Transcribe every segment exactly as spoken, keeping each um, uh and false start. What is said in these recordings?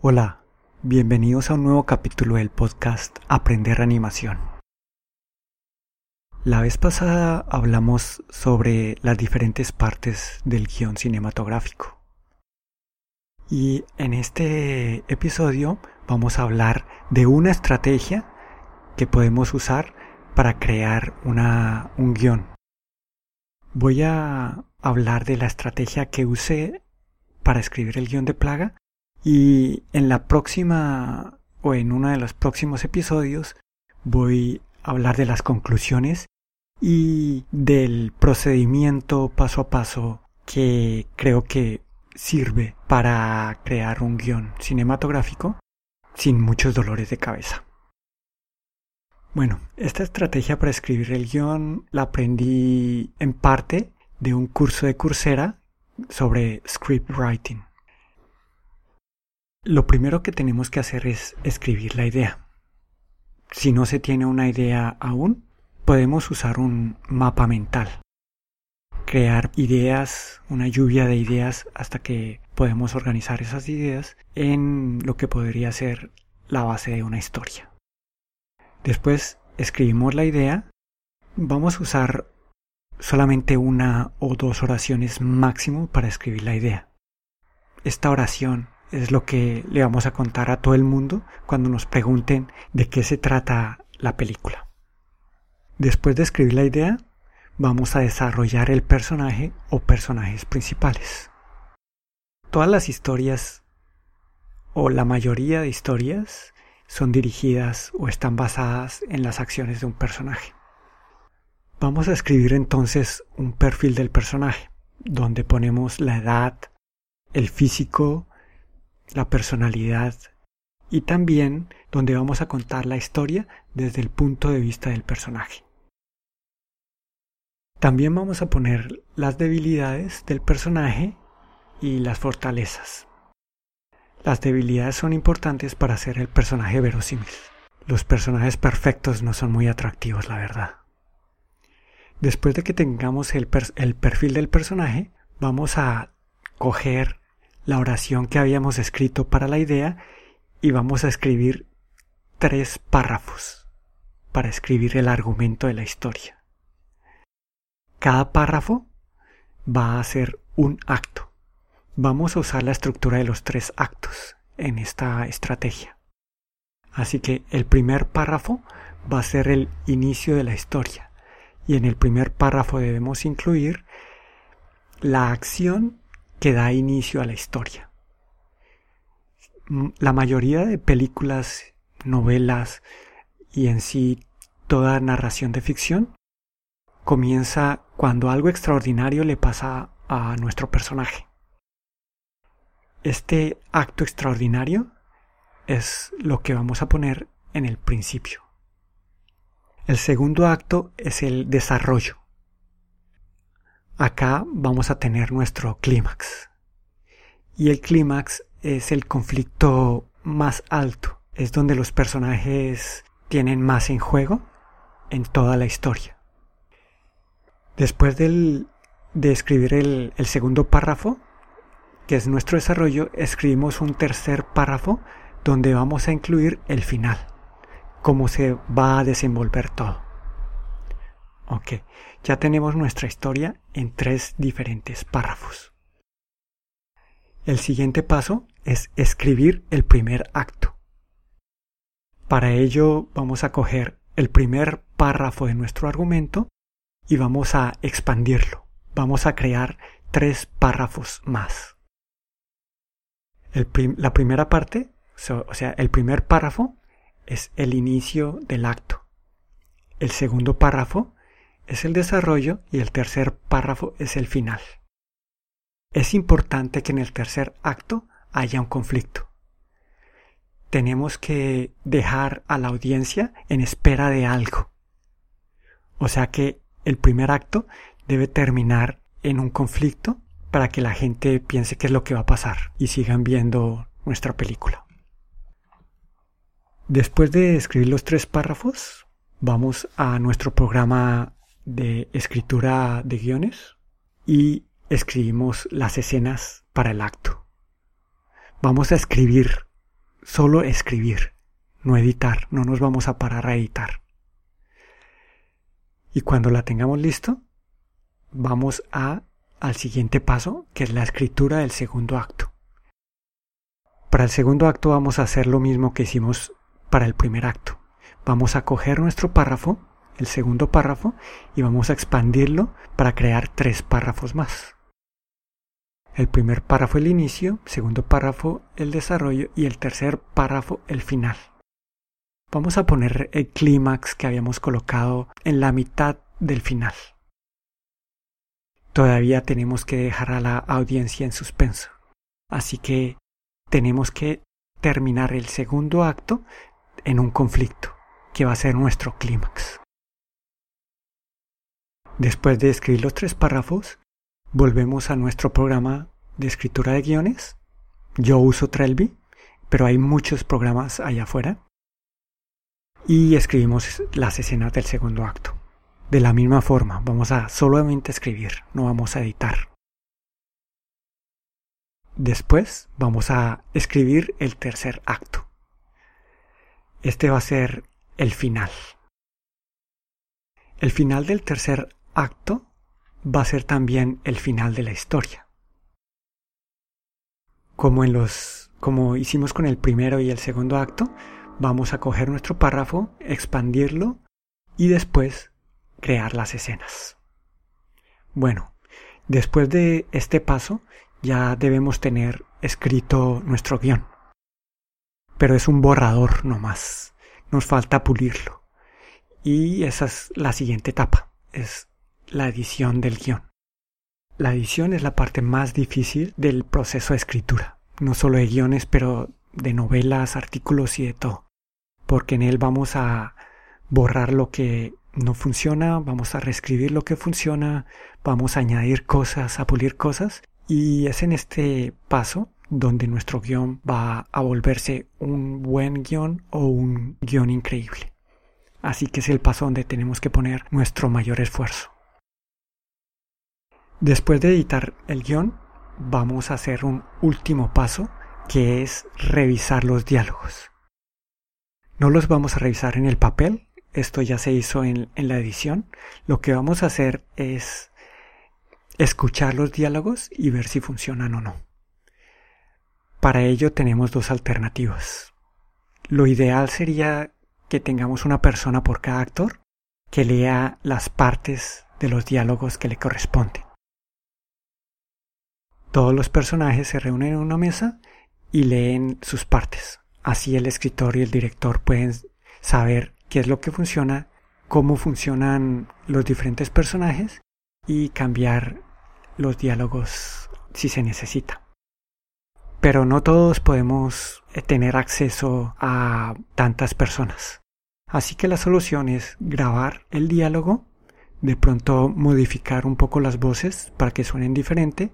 Hola, bienvenidos a un nuevo capítulo del podcast Aprender Animación. La vez pasada hablamos sobre las diferentes partes del guión cinematográfico. Y en este episodio vamos a hablar de una estrategia que podemos usar para crear una, un guión. Voy a hablar de la estrategia que usé para escribir el guión de Plaga. Y en la próxima o en uno de los próximos episodios voy a hablar de las conclusiones y del procedimiento paso a paso que creo que sirve para crear un guión cinematográfico sin muchos dolores de cabeza. Bueno, esta estrategia para escribir el guión la aprendí en parte de un curso de Coursera sobre script writing. Lo primero que tenemos que hacer es escribir la idea. Si no se tiene una idea aún, podemos usar un mapa mental. Crear ideas, una lluvia de ideas hasta que podemos organizar esas ideas en lo que podría ser la base de una historia. Después escribimos la idea. Vamos a usar solamente una o dos oraciones máximo para escribir la idea. Esta oración es lo que le vamos a contar a todo el mundo cuando nos pregunten de qué se trata la película. Después de escribir la idea, vamos a desarrollar el personaje o personajes principales. Todas las historias, o la mayoría de historias, son dirigidas o están basadas en las acciones de un personaje. Vamos a escribir entonces un perfil del personaje, donde ponemos la edad, el físico, la personalidad y también donde vamos a contar la historia desde el punto de vista del personaje. También vamos a poner las debilidades del personaje y las fortalezas. Las debilidades son importantes para hacer el personaje verosímil. Los personajes perfectos no son muy atractivos, la verdad. Después de que tengamos el, per- el perfil del personaje, vamos a coger la oración que habíamos escrito para la idea y vamos a escribir tres párrafos para escribir el argumento de la historia. Cada párrafo va a ser un acto. Vamos a usar la estructura de los tres actos en esta estrategia. Así que el primer párrafo va a ser el inicio de la historia y en el primer párrafo debemos incluir la acción que da inicio a la historia. La mayoría de películas, novelas y en sí toda narración de ficción comienza cuando algo extraordinario le pasa a nuestro personaje. Este acto extraordinario es lo que vamos a poner en el principio. El segundo acto es el desarrollo. Acá vamos a tener nuestro clímax. Y el clímax es el conflicto más alto. Es donde los personajes tienen más en juego en toda la historia. Después del, de escribir el, el segundo párrafo, que es nuestro desarrollo, escribimos un tercer párrafo donde vamos a incluir el final. Cómo se va a desenvolver todo. Ok, ya tenemos nuestra historia en tres diferentes párrafos. El siguiente paso es escribir el primer acto. Para ello vamos a coger el primer párrafo de nuestro argumento y vamos a expandirlo. Vamos a crear tres párrafos más. El prim- la primera parte, so, o sea, el primer párrafo es el inicio del acto. El segundo párrafo es el desarrollo y el tercer párrafo es el final. Es importante que en el tercer acto haya un conflicto. Tenemos que dejar a la audiencia en espera de algo. O sea que el primer acto debe terminar en un conflicto para que la gente piense qué es lo que va a pasar y sigan viendo nuestra película. Después de escribir los tres párrafos, vamos a nuestro programa de escritura de guiones y escribimos las escenas para el acto. Vamos a escribir solo escribir, no editar, no nos vamos a parar a editar. Y cuando la tengamos listo, vamos a, al siguiente paso, que es la escritura del segundo acto. Para el segundo acto vamos a hacer lo mismo que hicimos para el primer acto. Vamos a coger nuestro párrafo, el segundo párrafo, y vamos a expandirlo para crear tres párrafos más. El primer párrafo el inicio, segundo párrafo el desarrollo y el tercer párrafo el final. Vamos a poner el clímax que habíamos colocado en la mitad del final. Todavía tenemos que dejar a la audiencia en suspenso. Así que tenemos que terminar el segundo acto en un conflicto, que va a ser nuestro clímax. Después de escribir los tres párrafos, volvemos a nuestro programa de escritura de guiones. Yo uso Trelby, pero hay muchos programas allá afuera. Y escribimos las escenas del segundo acto. De la misma forma, vamos a solamente escribir, no vamos a editar. Después vamos a escribir el tercer acto. Este va a ser el final. El final del tercer acto va a ser también el final de la historia. Como en los, como hicimos con el primero y el segundo acto, vamos a coger nuestro párrafo, expandirlo y después crear las escenas. Bueno, después de este paso ya debemos tener escrito nuestro guión. Pero es un borrador nomás. Nos falta pulirlo. Y esa es la siguiente etapa. Es la edición del guión. La edición es la parte más difícil del proceso de escritura. No solo de guiones, pero de novelas, artículos y de todo. Porque en él vamos a borrar lo que no funciona, vamos a reescribir lo que funciona, vamos a añadir cosas, a pulir cosas. Y es en este paso donde nuestro guión va a volverse un buen guión o un guión increíble. Así que es el paso donde tenemos que poner nuestro mayor esfuerzo. Después de editar el guión, vamos a hacer un último paso, que es revisar los diálogos. No los vamos a revisar en el papel, esto ya se hizo en, en la edición. Lo que vamos a hacer es escuchar los diálogos y ver si funcionan o no. Para ello tenemos dos alternativas. Lo ideal sería que tengamos una persona por cada actor que lea las partes de los diálogos que le corresponden. Todos los personajes se reúnen en una mesa y leen sus partes. Así el escritor y el director pueden saber qué es lo que funciona, cómo funcionan los diferentes personajes y cambiar los diálogos si se necesita. Pero no todos podemos tener acceso a tantas personas. Así que la solución es grabar el diálogo, de pronto modificar un poco las voces para que suenen diferente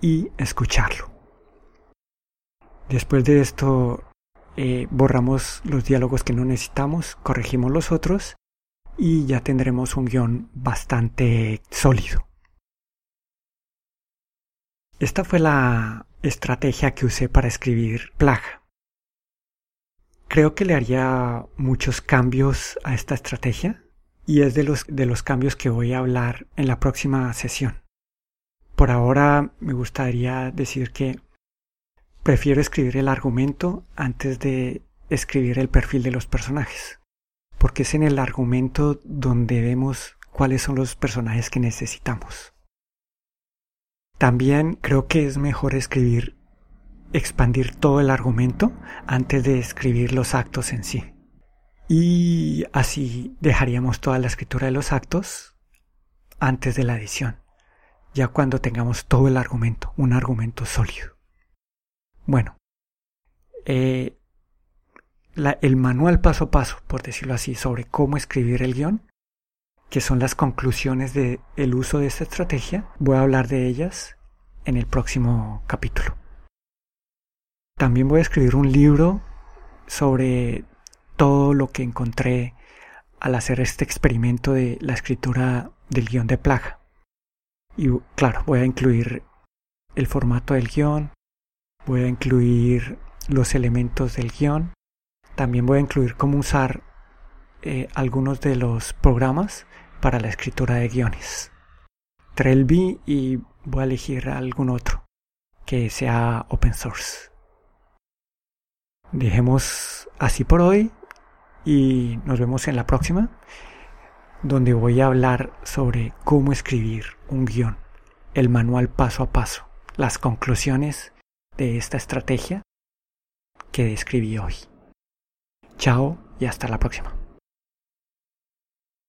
y escucharlo. Después de esto eh, borramos los diálogos que no necesitamos, corregimos los otros y ya tendremos un guión bastante sólido. Esta fue la estrategia que usé para escribir Plaga. Creo que le haría muchos cambios a esta estrategia y es de los, de los cambios que voy a hablar en la próxima sesión. Por ahora me gustaría decir que prefiero escribir el argumento antes de escribir el perfil de los personajes, porque es en el argumento donde vemos cuáles son los personajes que necesitamos. También creo que es mejor escribir, expandir todo el argumento antes de escribir los actos en sí. Y así dejaríamos toda la escritura de los actos antes de la edición, ya cuando tengamos todo el argumento, un argumento sólido. Bueno, eh, la, el manual paso a paso, por decirlo así, sobre cómo escribir el guión, que son las conclusiones del uso de esta estrategia, voy a hablar de ellas en el próximo capítulo. También voy a escribir un libro sobre todo lo que encontré al hacer este experimento de la escritura del guión de Plaga. Y claro, voy a incluir el formato del guión, voy a incluir los elementos del guión. También voy a incluir cómo usar eh, algunos de los programas para la escritura de guiones. Trelby, y voy a elegir algún otro que sea open source. Dejemos así por hoy y nos vemos en la próxima, donde voy a hablar sobre cómo escribir un guión, el manual paso a paso, las conclusiones de esta estrategia que describí hoy. Chao y hasta la próxima.